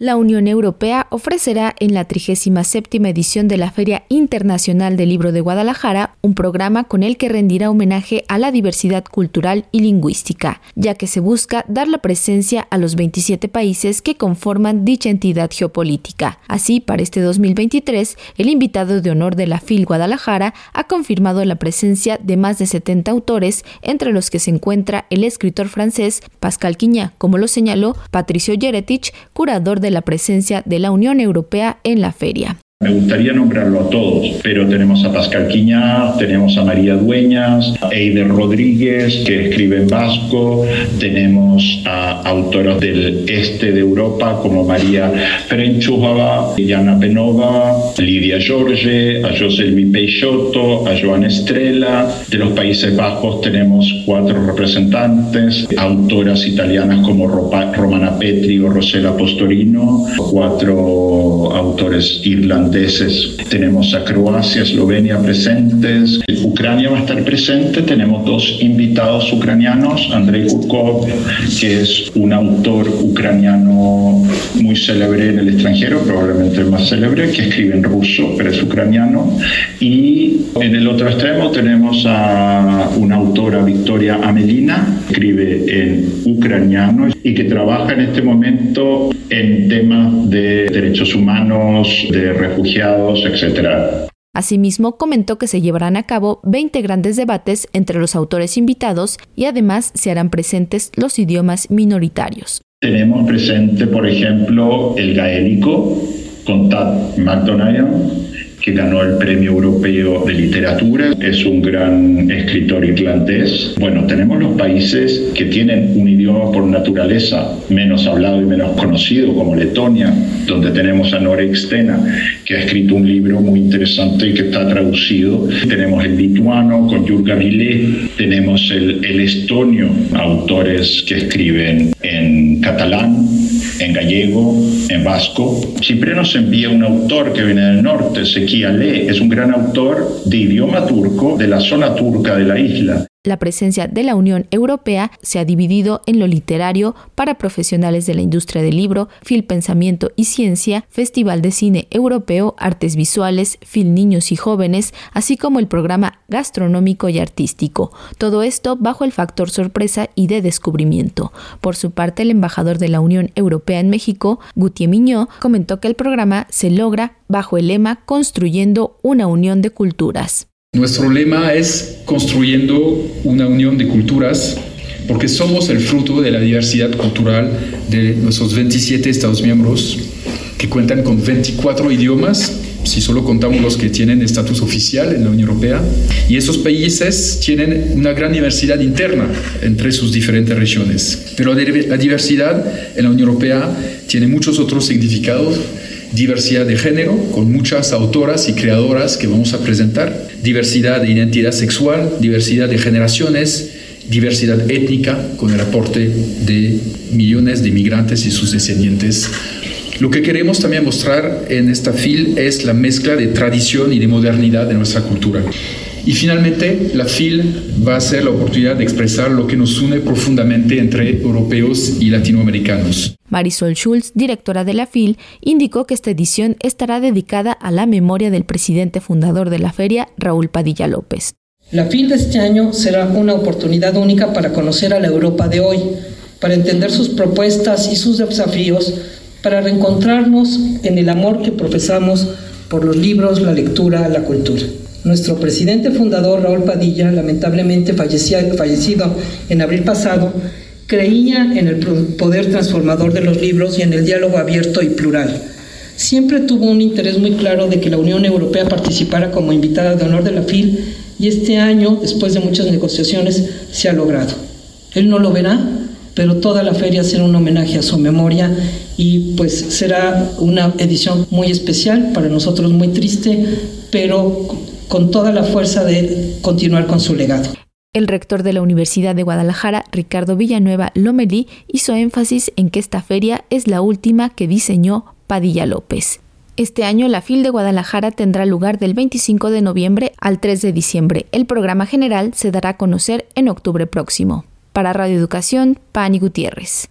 La Unión Europea ofrecerá en la 37ª edición de la Feria Internacional del Libro de Guadalajara un programa con el que rendirá homenaje a la diversidad cultural y lingüística, ya que se busca dar la presencia a los 27 países que conforman dicha entidad geopolítica. Así, para este 2023, el invitado de honor de la FIL Guadalajara ha confirmado la presencia de más de 70 autores, entre los que se encuentra el escritor francés Pascal Quignard, como lo señaló Patricio Jeretic, curador de la presencia de la Unión Europea en la feria. Me gustaría nombrarlo a todos, pero tenemos a Pascal Quignard, tenemos a María Dueñas, a Eider Rodríguez, que escribe en vasco, tenemos a autoras del este de Europa como María Frenchújava, Diana Penova, Lidia Jorge, a José Luis Peixoto, a Joan Estrella. De los Países Bajos tenemos 4 representantes, autoras italianas como Romana Petri o Rosella Postorino, 4 autores irlandeses. Tenemos a Croacia, Eslovenia presentes, Ucrania va a estar presente, tenemos 2 invitados ucranianos, Andrei Kurkov, que es un autor ucraniano muy célebre en el extranjero, probablemente el más célebre, que escribe en ruso, pero es ucraniano, y en el otro extremo tenemos a una autora, Victoria Amelina, que escribe en ucraniano y que trabaja en este momento en temas de derechos humanos, de refugiados, etc. Asimismo, comentó que se llevarán a cabo 20 grandes debates entre los autores invitados y además se harán presentes los idiomas minoritarios. Tenemos presente, por ejemplo, el gaélico con Tad McDonaghian, que ganó el Premio Europeo de Literatura, es un gran escritor irlandés. Bueno, tenemos los países que tienen un idioma por naturaleza menos hablado y menos conocido, como Letonia, donde tenemos a Nora Ikstena, que ha escrito un libro muy interesante y que está traducido. Tenemos el lituano con Jurga Vilė, tenemos el estonio, autores que escriben en catalán, en gallego, en vasco. Siempre nos envía un autor que viene del norte, Sekía Le, es un gran autor de idioma turco de la zona turca de la isla. La presencia de la Unión Europea se ha dividido en lo literario para profesionales de la industria del libro, FIL Pensamiento y Ciencia, Festival de Cine Europeo, Artes Visuales, FIL Niños y Jóvenes, así como el programa gastronómico y artístico. Todo esto bajo el factor sorpresa y de descubrimiento. Por su parte, el embajador de la Unión Europea en México, Gutiérrez Miño, comentó que el programa se logra bajo el lema Construyendo una Unión de Culturas. Nuestro lema es Construyendo una Unión de Culturas, porque somos el fruto de la diversidad cultural de nuestros 27 Estados miembros, que cuentan con 24 idiomas, si solo contamos los que tienen estatus oficial en la Unión Europea, y esos países tienen una gran diversidad interna entre sus diferentes regiones. Pero la diversidad en la Unión Europea tiene muchos otros significados: diversidad de género, con muchas autoras y creadoras que vamos a presentar, diversidad de identidad sexual, diversidad de generaciones, diversidad étnica, con el aporte de millones de migrantes y sus descendientes. Lo que queremos también mostrar en esta FIL es la mezcla de tradición y de modernidad de nuestra cultura. Y finalmente, la FIL va a ser la oportunidad de expresar lo que nos une profundamente entre europeos y latinoamericanos. Marisol Schulz, directora de la FIL, indicó que esta edición estará dedicada a la memoria del presidente fundador de la feria, Raúl Padilla López. La FIL de este año será una oportunidad única para conocer a la Europa de hoy, para entender sus propuestas y sus desafíos, para reencontrarnos en el amor que profesamos por los libros, la lectura, la cultura. Nuestro presidente fundador, Raúl Padilla, lamentablemente fallecido en abril pasado, creía en el poder transformador de los libros y en el diálogo abierto y plural. Siempre tuvo un interés muy claro de que la Unión Europea participara como invitada de honor de la FIL, y este año, después de muchas negociaciones, se ha logrado. Él no lo verá, pero toda la feria será un homenaje a su memoria y pues será una edición muy especial, para nosotros muy triste, pero con toda la fuerza de continuar con su legado. El rector de la Universidad de Guadalajara, Ricardo Villanueva Lomelí, hizo énfasis en que esta feria es la última que diseñó Padilla López. Este año la FIL de Guadalajara tendrá lugar del 25 de noviembre al 3 de diciembre. El programa general se dará a conocer en octubre próximo. Para Radio Educación, Pani Gutiérrez.